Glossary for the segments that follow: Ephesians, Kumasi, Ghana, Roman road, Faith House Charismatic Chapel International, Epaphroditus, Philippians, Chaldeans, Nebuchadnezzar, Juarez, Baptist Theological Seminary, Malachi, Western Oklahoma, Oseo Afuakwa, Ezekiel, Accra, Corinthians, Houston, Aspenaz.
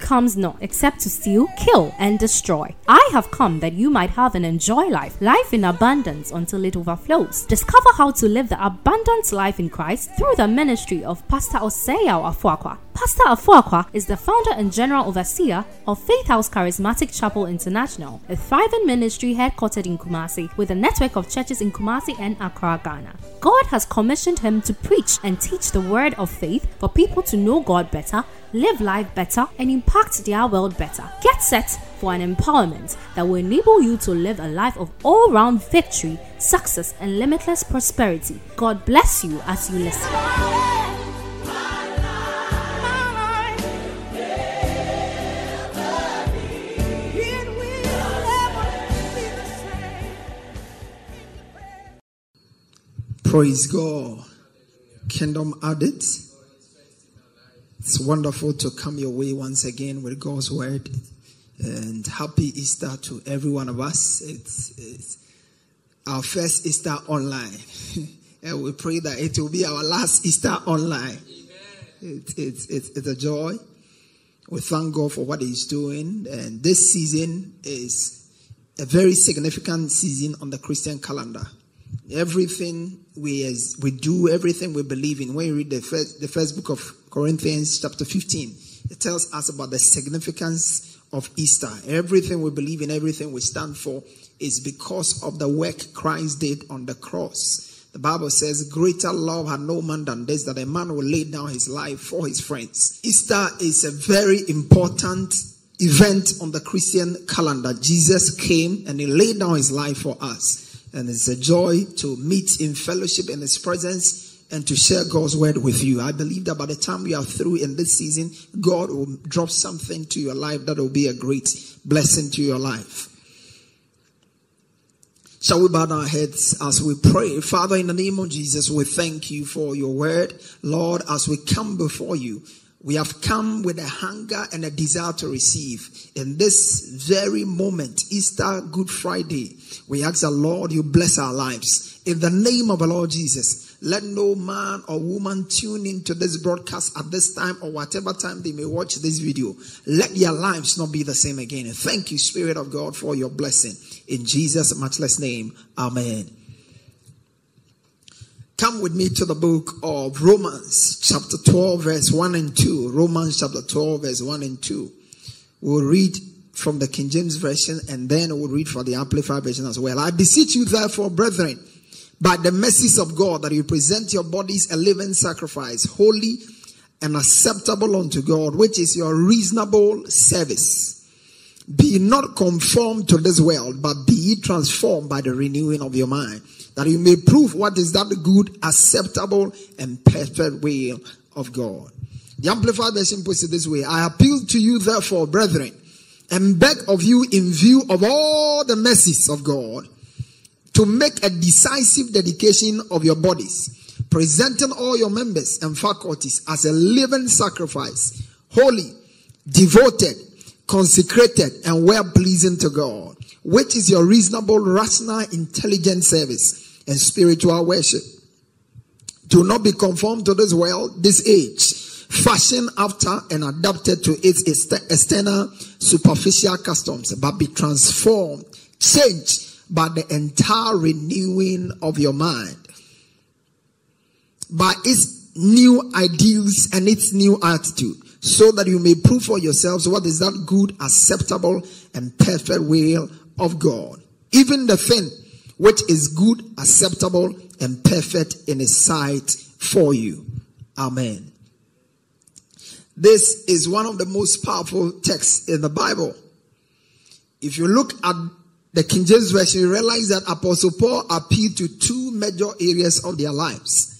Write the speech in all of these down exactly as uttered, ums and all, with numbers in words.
Comes not except to steal, kill, and destroy. I have come that you might have and enjoy life, life in abundance until it overflows. Discover how to live the abundant life in Christ through the ministry of Pastor Oseo Afuakwa. Pastor Afuakwa is the founder and general overseer of Faith House Charismatic Chapel International, a thriving ministry headquartered in Kumasi with a network of churches in Kumasi and Accra, Ghana. God has commissioned him to preach and teach the word of faith for people to know God better, live life better, and impact their world better. Get set for an empowerment that will enable you to live a life of all-round victory, success, and limitless prosperity. God bless you as you listen. Praise God. Kingdom added. It's wonderful to come your way once again with God's word. And happy Easter to every one of us. It's, it's our first Easter online. And we pray that it will be our last Easter online. It's it, it, it's a joy. We thank God for what He's doing. And this season is a very significant season on the Christian calendar. Everything we as we do, everything we believe in. When you read the first, the first book of Corinthians, chapter fifteen, it tells us about the significance of Easter. Everything we believe in, everything we stand for is because of the work Christ did on the cross. The Bible says, greater love had no man than this, that a man will lay down his life for his friends. Easter is a very important event on the Christian calendar. Jesus came and He laid down His life for us. And it's a joy to meet in fellowship in His presence and to share God's word with you. I believe that by the time we are through in this season, God will drop something to your life that will be a great blessing to your life. Shall we bow our heads as we pray? Father, in the name of Jesus, we thank You for Your word. Lord, as we come before You, we have come with a hunger and a desire to receive. In this very moment, Easter, Good Friday, we ask the Lord, You bless our lives. In the name of the Lord Jesus, let no man or woman tune into this broadcast at this time or whatever time they may watch this video. Let their lives not be the same again. And thank You, Spirit of God, for Your blessing. In Jesus' matchless name, amen. Come with me to the book of Romans chapter twelve verse one and two. Romans chapter twelve verse one and two. We'll read from the King James Version and then we'll read from the Amplified Version as well. I beseech you therefore, brethren, by the mercies of God, that you present your bodies a living sacrifice, holy and acceptable unto God, which is your reasonable service. Be not conformed to this world, but be ye transformed by the renewing of your mind, that you may prove what is that good, acceptable, and perfect will of God. The Amplified Version puts it this way: I appeal to you, therefore, brethren, and beg of you, in view of all the mercies of God, to make a decisive dedication of your bodies, presenting all your members and faculties as a living sacrifice, holy, devoted, consecrated, and well-pleasing to God, which is your reasonable, rational, intelligent service and spiritual worship. Do not be conformed to this world, this age, fashioned after and adapted to its external, superficial customs, but be transformed, changed by the entire renewing of your mind, by its new ideals and its new attitude, so that you may prove for yourselves what is that good, acceptable, and perfect will of God. Even the thing which is good, acceptable, and perfect in His sight for you. Amen. This is one of the most powerful texts in the Bible. If you look at the King James Version, you realize that Apostle Paul appealed to two major areas of their lives.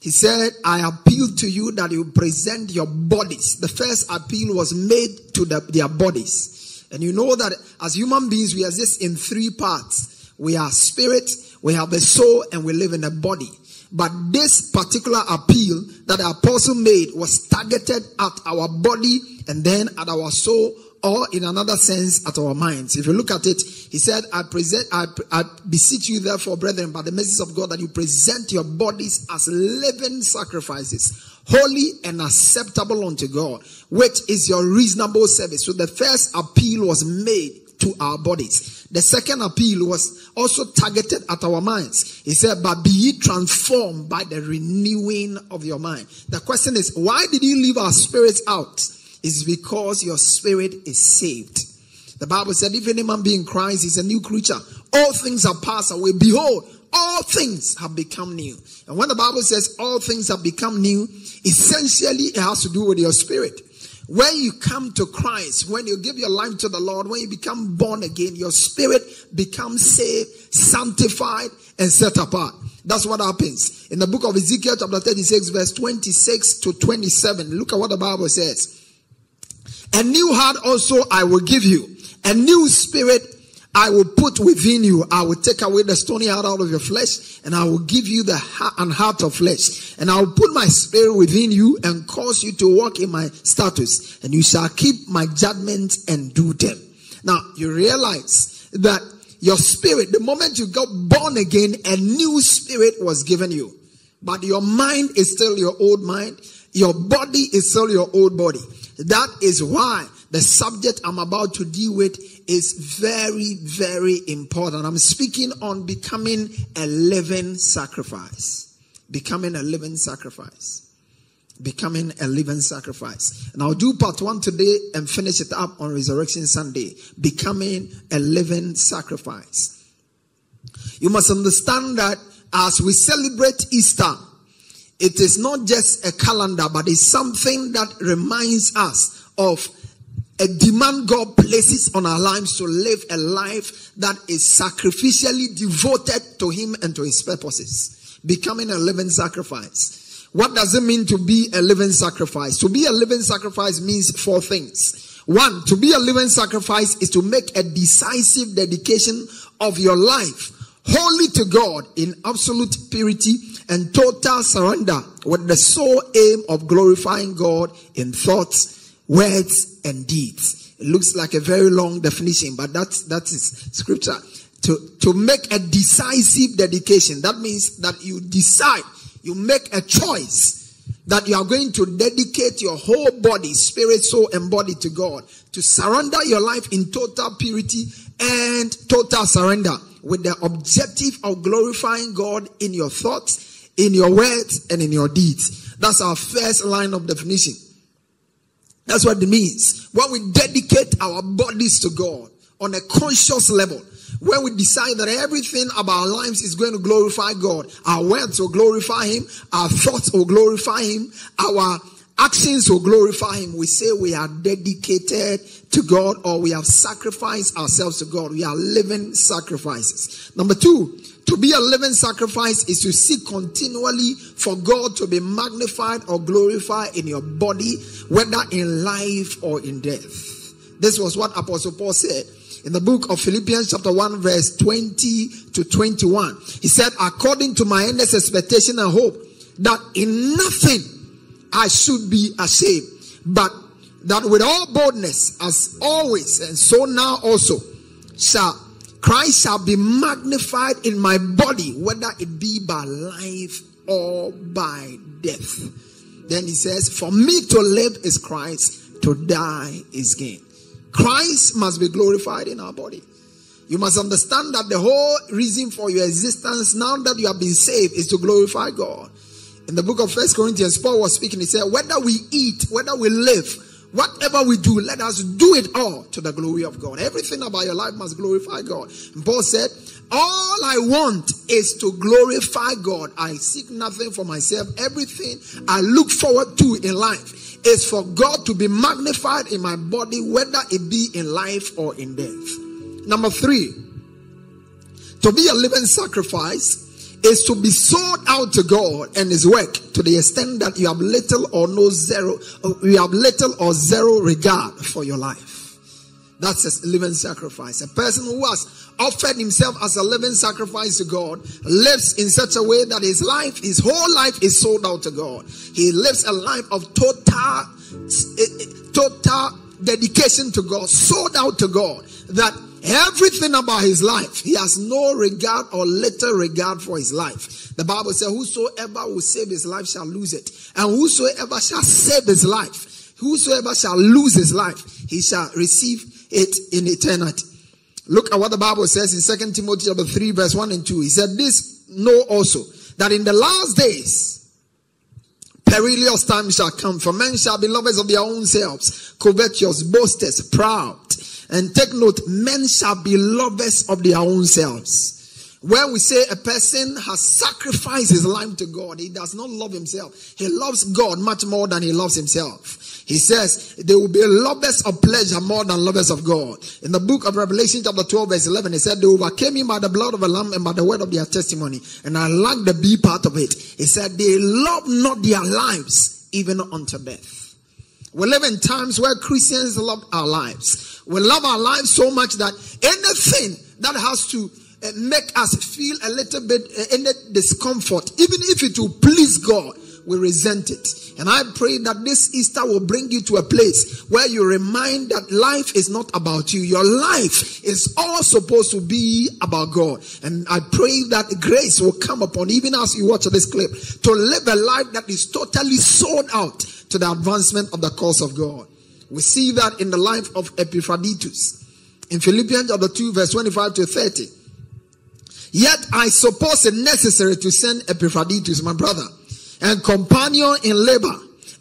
He said, I appeal to you that you present your bodies. The first appeal was made to the, their bodies. And you know that as human beings, we exist in three parts. We are spirit, we have a soul, and we live in a body. But this particular appeal that the apostle made was targeted at our body and then at our soul or in another sense at our minds. If you look at it, he said, I present, I, I beseech you therefore, brethren, by the mercies of God, that you present your bodies as living sacrifices, holy and acceptable unto God, which is your reasonable service. So the first appeal was made to our bodies. The second appeal was also targeted at our minds. He said, but be ye transformed by the renewing of your mind. The question is, why did you leave our spirits out? It's because your spirit is saved. The Bible said, if any man be in Christ, he's a new creature. All things are passed away. Behold, all things have become new. And when the Bible says all things have become new, essentially it has to do with your spirit. When you come to Christ, when you give your life to the Lord, when you become born again, your spirit becomes saved, sanctified, and set apart. That's what happens. In the book of Ezekiel chapter thirty-six, verse twenty-six to twenty-seven, look at what the Bible says. A new heart also I will give you. A new spirit I will put within you. I will take away the stony heart out of your flesh, and I will give you the heart and heart of flesh. And I will put my spirit within you and cause you to walk in my statutes, and you shall keep my judgments and do them. Now, you realize that your spirit, the moment you got born again, a new spirit was given you. But your mind is still your old mind. Your body is still your old body. That is why the subject I'm about to deal with is very, very important. I'm speaking on becoming a living sacrifice. Becoming a living sacrifice. Becoming a living sacrifice. And I'll do part one today and finish it up on Resurrection Sunday. Becoming a living sacrifice. You must understand that as we celebrate Easter, it is not just a calendar, but it's something that reminds us of a demand God places on our lives to live a life that is sacrificially devoted to Him and to His purposes. Becoming a living sacrifice. What does it mean to be a living sacrifice? To be a living sacrifice means four things. One, to be a living sacrifice is to make a decisive dedication of your life, wholly to God in absolute purity and total surrender, with the sole aim of glorifying God in thoughts, words, and deeds. It looks like a very long definition, but that's, that is scripture. To, to make a decisive dedication, that means that you decide, you make a choice that you are going to dedicate your whole body, spirit, soul, and body to God. To surrender your life in total purity and total surrender, with the objective of glorifying God in your thoughts, in your words, and in your deeds. That's our first line of definition. That's what it means. When we dedicate our bodies to God on a conscious level, when we decide that everything about our lives is going to glorify God, our words will glorify Him, our thoughts will glorify Him, our actions will glorify Him, we say we are dedicated to God, or we have sacrificed ourselves to God. We are living sacrifices. Number two, to be a living sacrifice is to seek continually for God to be magnified or glorified in your body, whether in life or in death. This was what Apostle Paul said in the book of Philippians chapter one verse twenty to twenty-one. He said, according to my endless expectation and hope, that in nothing I should be ashamed, but that with all boldness, as always, and so now also, shall Christ shall be magnified in my body, whether it be by life or by death. Then he says, for me to live is Christ, to die is gain. Christ must be glorified in our body. You must understand that the whole reason for your existence, now that you have been saved, is to glorify God. In the book of First Corinthians, Paul was speaking. He said, whether we eat, whether we live, whatever we do, let us do it all to the glory of God. Everything about your life must glorify God. And Paul said, all I want is to glorify God. I seek nothing for myself. Everything I look forward to in life is for God to be magnified in my body, whether it be in life or in death. Number three, to be a living sacrifice is to be sold out to God and His work, to the extent that you have little or no zero, you have little or zero regard for your life. That's a living sacrifice. A person who has offered himself as a living sacrifice to God lives in such a way that his life, his whole life, is sold out to God. He lives a life of total, total dedication to God, sold out to God, that everything about his life, he has no regard or little regard for his life. The Bible says, whosoever will save his life shall lose it, and whosoever shall save his life, whosoever shall lose his life, he shall receive it in eternity. Look at what the Bible says in Second Timothy chapter three verse one and two. He said, this know also, that in the last days perilous times shall come, for men shall be lovers of their own selves, covetous, boasters, proud. And take note, men shall be lovers of their own selves. When we say a person has sacrificed his life to God, he does not love himself. He loves God much more than he loves himself. He says, they will be lovers of pleasure more than lovers of God. In the book of Revelation chapter twelve verse eleven, it said, they overcame him by the blood of the Lamb and by the word of their testimony. And I like the B part of it. It said, they love not their lives even unto death. We live in times where Christians love our lives. We love our lives so much that anything that has to make us feel a little bit any discomfort, even if it will please God, we resent it. And I pray that this Easter will bring you to a place where you remind that life is not about you. Your life is all supposed to be about God. And I pray that grace will come upon, even as you watch this clip, to live a life that is totally sold out to the advancement of the cause of God. We see that in the life of Epaphroditus. In Philippians chapter two verse twenty-five to thirty. Yet I suppose it necessary to send Epaphroditus, my brother, and companion in labor,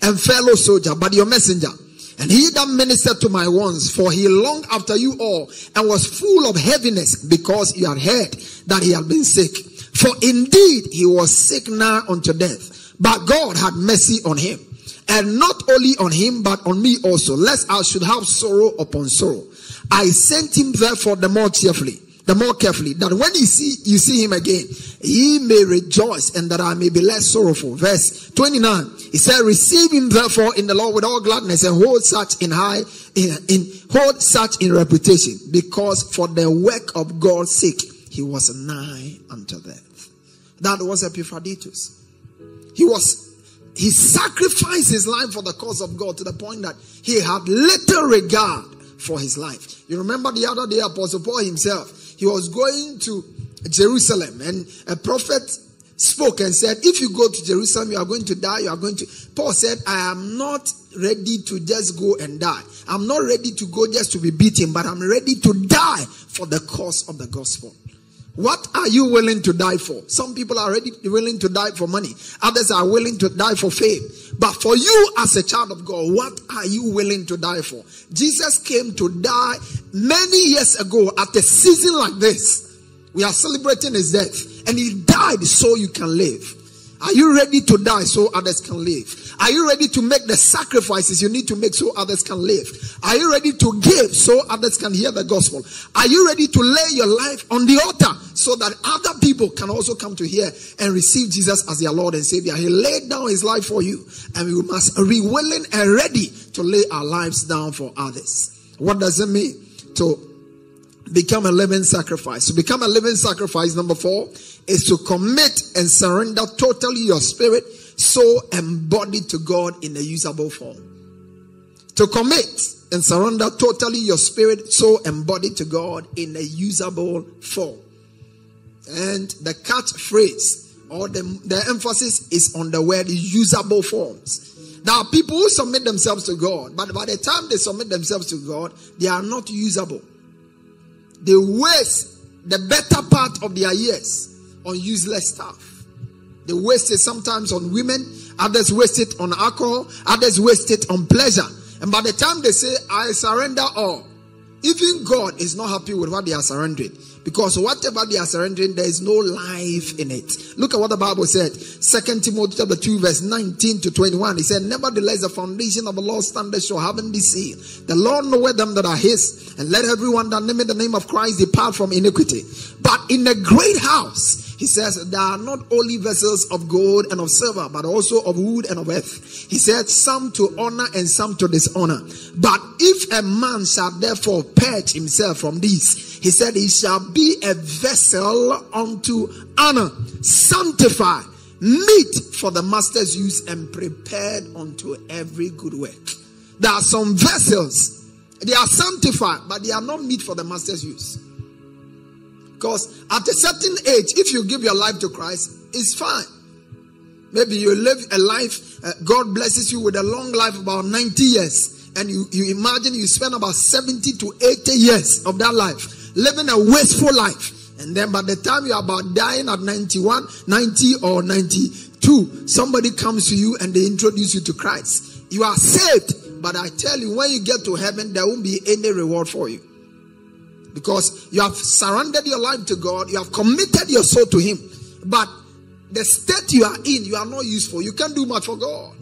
and fellow soldier, but your messenger, and he that ministered to my wants, for he longed after you all, and was full of heaviness, because you had heard that he had been sick. For indeed he was sick nigh unto death, but God had mercy on him, and not only on him, but on me also, lest I should have sorrow upon sorrow. I sent him therefore the more cheerfully, the more carefully, that when you see, you see him again, he may rejoice, and that I may be less sorrowful. Verse twenty-nine, he said, receive him therefore in the Lord with all gladness, and hold such in high, in, in hold such in reputation, because for the work of God's sake, he was nigh unto death. That was Epaphroditus. He was He sacrificed his life for the cause of God to the point that he had little regard for his life. You remember the other day, Apostle Paul himself, he was going to Jerusalem, and a prophet spoke and said, if you go to Jerusalem, you are going to die. You are going to. Paul said, I am not ready to just go and die. I'm not ready to go just to be beaten, but I'm ready to die for the cause of the gospel. What are you willing to die for? Some people are already willing to die for money. Others are willing to die for fame. But for you as a child of God, what are you willing to die for? Jesus came to die many years ago at a season like this. We are celebrating his death. And he died so you can live. Are you ready to die so others can live? Are you ready to make the sacrifices you need to make so others can live? Are you ready to give so others can hear the gospel? Are you ready to lay your life on the altar so that other people can also come to hear and receive Jesus as their Lord and Savior? He laid down his life for you, and we must be willing and ready to lay our lives down for others. What does it mean to become a living sacrifice? To become a living sacrifice, number four, is to commit and surrender totally your spirit, soul, and body to God in a usable form. To commit and surrender totally your spirit, soul, and body to God in a usable form. And the catchphrase or the, the emphasis is on the word usable forms. There are people who submit themselves to God, but by the time they submit themselves to God, they are not usable. They waste the better part of their years on useless stuff. They waste it sometimes on women. Others waste it on alcohol. Others waste it on pleasure. And by the time they say, I surrender all, even God is not happy with what they are surrendering. Because whatever they are surrendering, there is no life in it. Look at what the Bible said. Second Timothy chapter two verse nineteen to twenty-one. He said, nevertheless, the foundation of the Lord standeth sure, having this seal. The Lord knoweth them that are his. And let everyone that nameth the name of Christ depart from iniquity. But in the great house, he says, there are not only vessels of gold and of silver, but also of wood and of earth. He said, some to honor and some to dishonor. But if a man shall therefore purge himself from these, he said, he shall be a vessel unto honor, sanctified, meet for the master's use, and prepared unto every good work. There are some vessels They are sanctified, but they are not meet for the master's use. Because at a certain age, if you give your life to Christ, it's fine. Maybe you live a life, uh, God blesses you with a long life, about ninety years. And you, you imagine you spend about seventy to eighty years of that life, living a wasteful life. And then by the time you're about dying at ninety-one, ninety or ninety-two, somebody comes to you and they introduce you to Christ. You are saved. But I tell you, when you get to heaven, there won't be any reward for you. Because you have surrendered your life to God. You have committed your soul to Him. But the state you are in, you are not useful. You can't do much for God.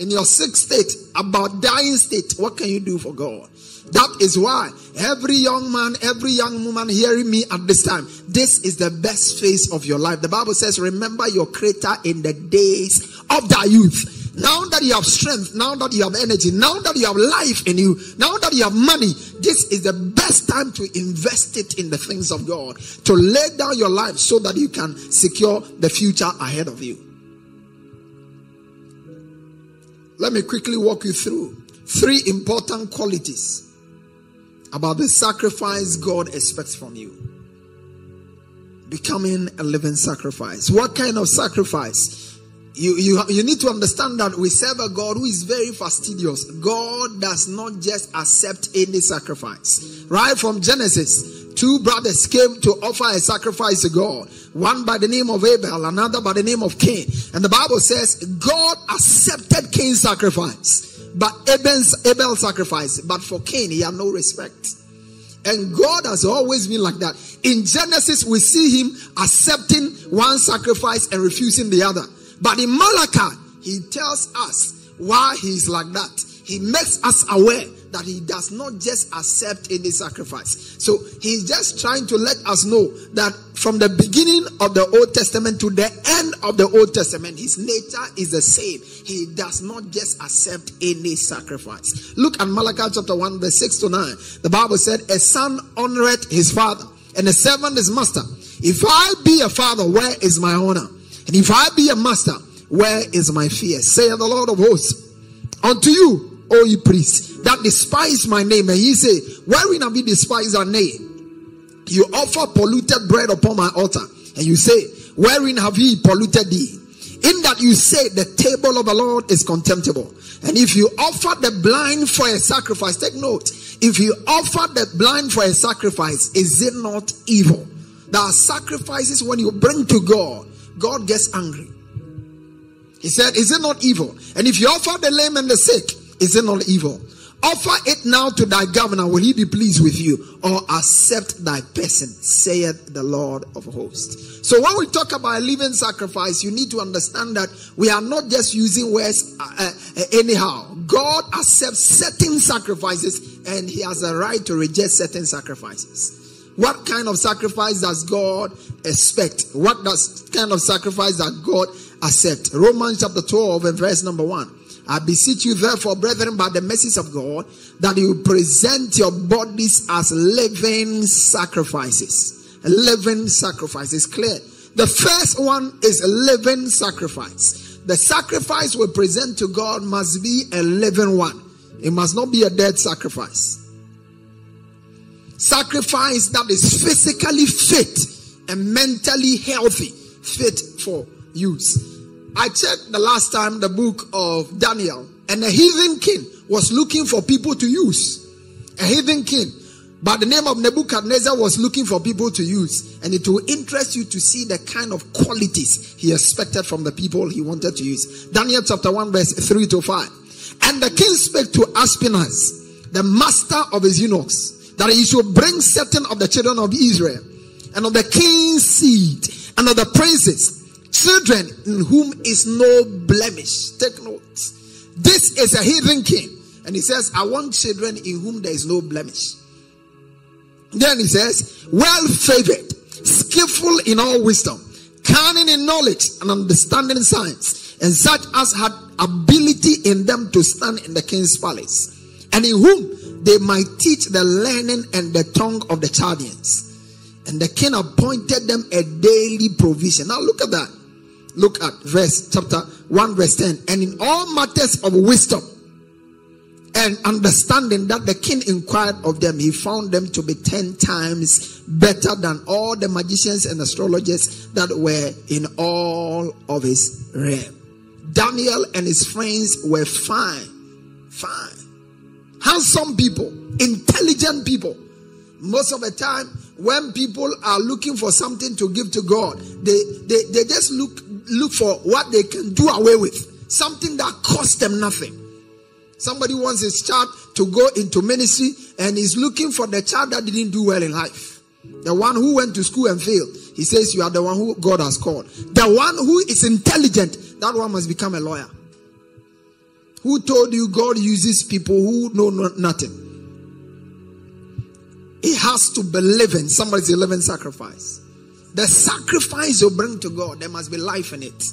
In your sick state, about dying state, what can you do for God? That is why every young man, every young woman hearing me at this time, this is the best phase of your life. The Bible says, remember your Creator in the days of thy youth. Now that you have strength, now that you have energy, now that you have life in you, now that you have money, this is the best time to invest it in the things of God, to lay down your life so that you can secure the future ahead of you. Let me quickly walk you through three important qualities about the sacrifice God expects from you. Becoming a living sacrifice. What kind of sacrifice? You, you you need to understand that we serve a God who is very fastidious. God does not just accept any sacrifice. Right from Genesis, two brothers came to offer a sacrifice to God. One by the name of Abel, another by the name of Cain. And the Bible says God accepted Cain's sacrifice, but Abel's, Abel's sacrifice. But for Cain, he had no respect. And God has always been like that. In Genesis, we see him accepting one sacrifice and refusing the other. But in Malachi, he tells us why he's like that. He makes us aware that he does not just accept any sacrifice. So he's just trying to let us know that from the beginning of the Old Testament to the end of the Old Testament, his nature is the same. He does not just accept any sacrifice. Look at Malachi chapter one, verse six to nine. The Bible said, a son honoreth his father, and a servant his master. If I be a father, where is my honor? And if I be a master, where is my fear? Saith the Lord of hosts, unto you, O ye priests, that despise my name. And ye say, wherein have ye despised our name? You offer polluted bread upon my altar. And you say, wherein have ye polluted thee? In that you say, the table of the Lord is contemptible. And if you offer the blind for a sacrifice, take note, if you offer the blind for a sacrifice, is it not evil? There are sacrifices when you bring to God, God gets angry. He said, is it not evil? And if you offer the lame and the sick, is it not evil? Offer it now to thy governor. Will he be pleased with you? Or accept thy person, saith the Lord of hosts. So when we talk about a living sacrifice, you need to understand that we are not just using words uh, uh, anyhow. God accepts certain sacrifices, and he has a right to reject certain sacrifices. What kind of sacrifice does God expect? What does kind of sacrifice that God accept? Romans chapter twelve and verse number one. I beseech you therefore, brethren, by the mercies of God, that you present your bodies as living sacrifices. Living sacrifices. Clear. The first one is a living sacrifice. The sacrifice we present to God must be a living one. It must not be a dead sacrifice. Sacrifice that is physically fit and mentally healthy, fit for use. I checked the last time the book of Daniel, and a heathen king was looking for people to use. A heathen king by the name of Nebuchadnezzar was looking for people to use, and it will interest you to see the kind of qualities he expected from the people he wanted to use. Daniel chapter one verse three to five. And the king spake to Aspenaz, the master of his eunuchs, that he should bring certain of the children of Israel, and of the king's seed, and of the princes, children in whom is no blemish. Take note. This is a heathen king. And he says, I want children in whom there is no blemish. Then he says, well favored, skillful in all wisdom, cunning in knowledge, and understanding science, and such as had ability in them to stand in the king's palace. And in whom they might teach the learning and the tongue of the Chaldeans. And the king appointed them a daily provision. Now look at that. Look at verse chapter one verse ten. And in all matters of wisdom And understanding that the king inquired of them, he found them to be ten times better than all the magicians and astrologers that were in all of his realm. Daniel and his friends were fine, fine, handsome people, intelligent people. Most of the time, when people are looking for something to give to God, they they, they just look look for what they can do away with, something that costs them nothing. Somebody wants his child to go into ministry and he's looking for the child that didn't do well in life. The one who went to school and failed. He says, you are the one who God has called. The one who is intelligent, that one must become a lawyer. Who told you God uses people who know nothing? He has to be living. Somebody's living sacrifice. The sacrifice you bring to God, there must be life in it.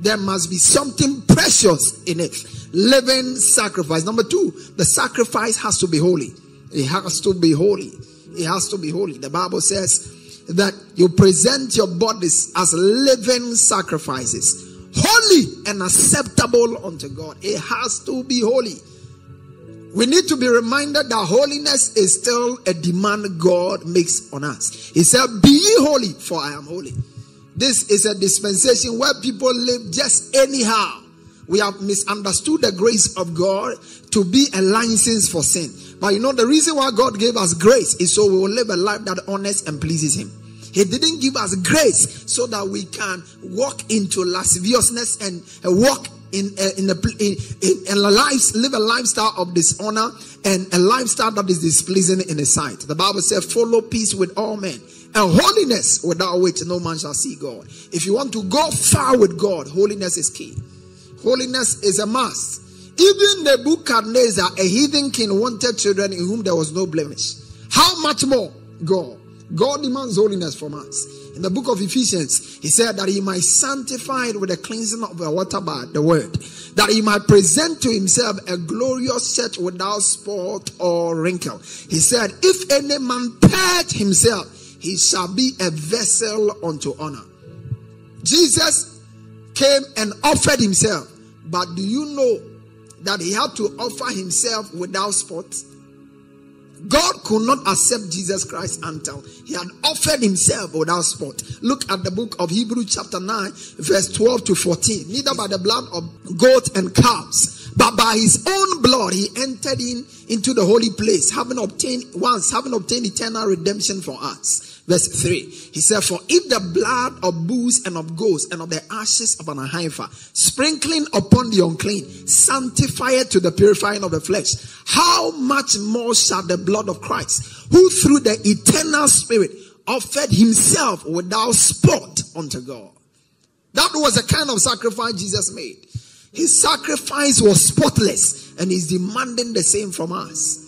There must be something precious in it. Living sacrifice. Number two, the sacrifice has to be holy. It has to be holy. It has to be holy. The Bible says that you present your bodies as living sacrifices, holy and acceptable unto God. It has to be holy. We need to be reminded that holiness is still a demand God makes on us. He said, be ye holy, for I am holy. This is a dispensation where people live just anyhow. We have misunderstood the grace of God to be a license for sin. But you know, the reason why God gave us grace is so we will live a life that honors and pleases Him. He didn't give us grace so that we can walk into lasciviousness and walk in a, in, a, in, in a life, live a lifestyle of dishonor and a lifestyle that is displeasing in His sight. The Bible says, follow peace with all men and holiness, without which no man shall see God. If you want to go far with God, holiness is key. Holiness is a must. Even Nebuchadnezzar, a heathen king, wanted children in whom there was no blemish. How much more God? God demands holiness from us. In the book of Ephesians, he said that he might sanctify it with the cleansing of the water by the word, that he might present to himself a glorious church without spot or wrinkle. He said, if any man purge himself, he shall be a vessel unto honor. Jesus came and offered himself. But do you know that he had to offer himself without spot? God could not accept Jesus Christ until he had offered himself without spot. Look at the book of Hebrews chapter nine, verse twelve to fourteen. Neither by the blood of goats and calves, but by his own blood he entered in into the holy place, having obtained once, having obtained eternal redemption for us. Verse three, he said, for if the blood of bulls and of goats and of the ashes of an heifer, sprinkling upon the unclean, sanctified to the purifying of the flesh, how much more shall the blood of Christ, who through the eternal Spirit offered himself without spot unto God? That was the kind of sacrifice Jesus made. His sacrifice was spotless, and he's demanding the same from us.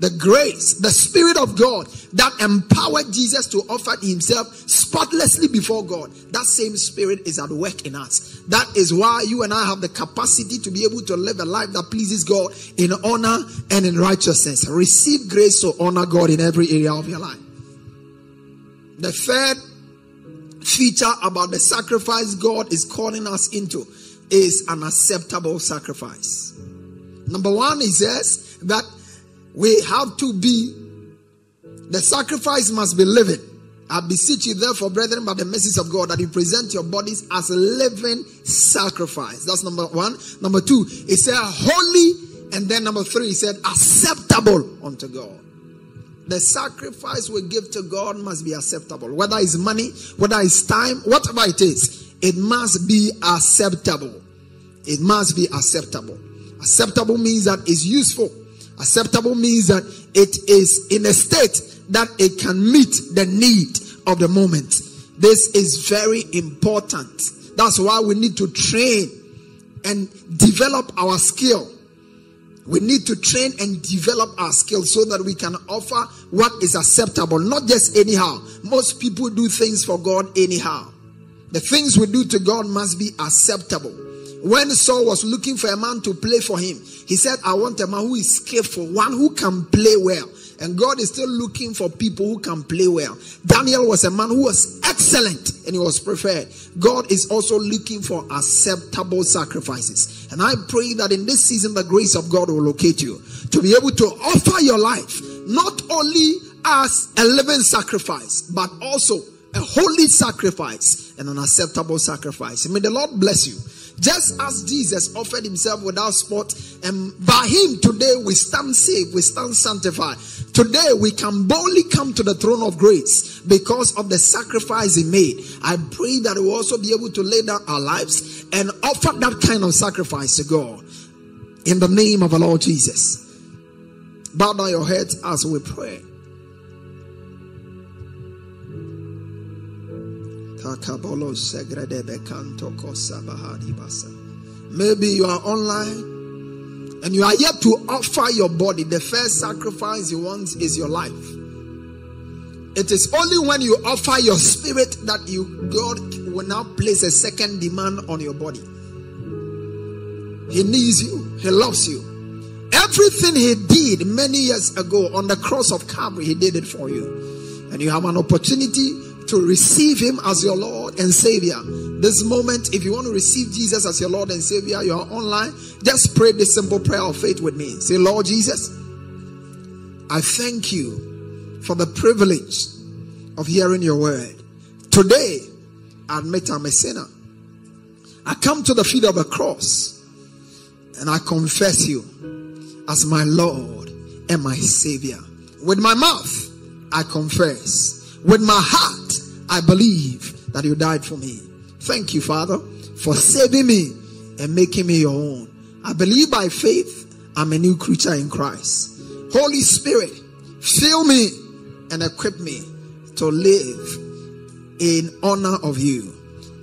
The grace, the Spirit of God that empowered Jesus to offer himself spotlessly before God, that same Spirit is at work in us. That is why you and I have the capacity to be able to live a life that pleases God in honor and in righteousness. Receive grace to honor God in every area of your life. The third feature about the sacrifice God is calling us into is an acceptable sacrifice. Number one, he says that we have to be, the sacrifice must be living. I beseech you therefore, brethren, by the mercies of God, that you present your bodies as a living sacrifice. That's number one. Number two, it said holy. And then number three, it said acceptable unto God. The sacrifice we give to God must be acceptable. Whether it's money, whether it's time, whatever it is, it must be acceptable. It must be acceptable. Acceptable means that it's useful. Acceptable means that it is in a state that it can meet the need of the moment. This is very important. That's why we need to train and develop our skill. We need to train and develop our skill so that we can offer what is acceptable, not just anyhow. Most people do things for God anyhow. The things we do to God must be acceptable. When Saul was looking for a man to play for him, he said, I want a man who is skillful, one who can play well. And God is still looking for people who can play well. Daniel was a man who was excellent and it was preferred. God is also looking for acceptable sacrifices. And I pray that in this season, the grace of God will locate you to be able to offer your life not only as a living sacrifice, but also a holy sacrifice and an acceptable sacrifice. May the Lord bless you. Just as Jesus offered himself without spot, and by him today we stand saved, we stand sanctified. Today we can boldly come to the throne of grace because of the sacrifice he made. I pray that we will also be able to lay down our lives and offer that kind of sacrifice to God. In the name of our Lord Jesus. Bow down your heads as we pray. Maybe you are online and you are yet to offer your body. The first sacrifice you want is your life. It is only when you offer your spirit that you God will now place a second demand on your body. He needs you. He loves you. Everything he did many years ago on the cross of Calvary, he did it for you. And you have an opportunity to receive him as your Lord and Savior. This moment, if you want to receive Jesus as your Lord and Savior, you are online, just pray this simple prayer of faith with me. Say, Lord Jesus, I thank you for the privilege of hearing your word. Today, I admit I'm a sinner. I come to the feet of the cross and I confess you as my Lord and my Savior. With my mouth, I confess. With my heart, I believe that you died for me. Thank you, Father, for saving me and making me your own. I believe by faith, I'm a new creature in Christ. Holy Spirit, fill me and equip me to live in honor of you.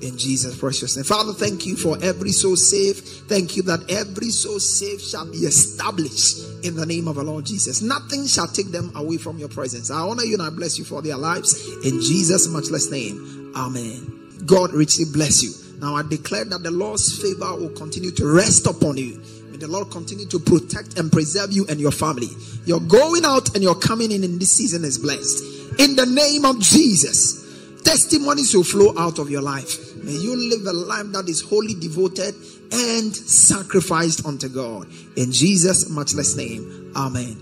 In Jesus' precious name. Father, thank you for every soul saved. Thank you that every soul saved shall be established in the name of our Lord Jesus. Nothing shall take them away from your presence. I honor you and I bless you for their lives. In Jesus' matchless name. Amen. God richly bless you. Now I declare that the Lord's favor will continue to rest upon you. May the Lord continue to protect and preserve you and your family. Your going out and your coming in in this season is blessed. In the name of Jesus. Testimonies will flow out of your life. May you live a life that is wholly devoted and sacrificed unto God. In Jesus' matchless name. Amen.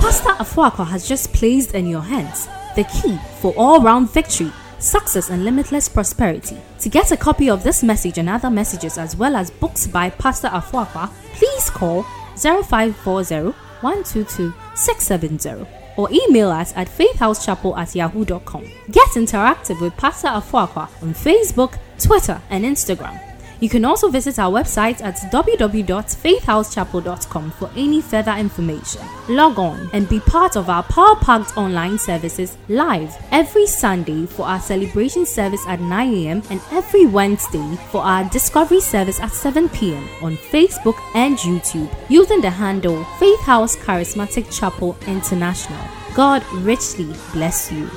Pastor Afuakwa has just placed in your hands the key for all-round victory, success and limitless prosperity. To get a copy of this message and other messages as well as books by Pastor Afuakwa, please call zero five four zero, one two two, six seven zero or email us at faithhousechapel at yahoo dot com. Get interactive with Pastor Afuakwa on Facebook, Twitter and Instagram. You can also visit our website at w w w dot faith house chapel dot com for any further information. Log on and be part of our power-packed online services live every Sunday for our celebration service at nine a m and every Wednesday for our discovery service at seven p m on Facebook and YouTube using the handle Faith House Charismatic Chapel International. God richly bless you.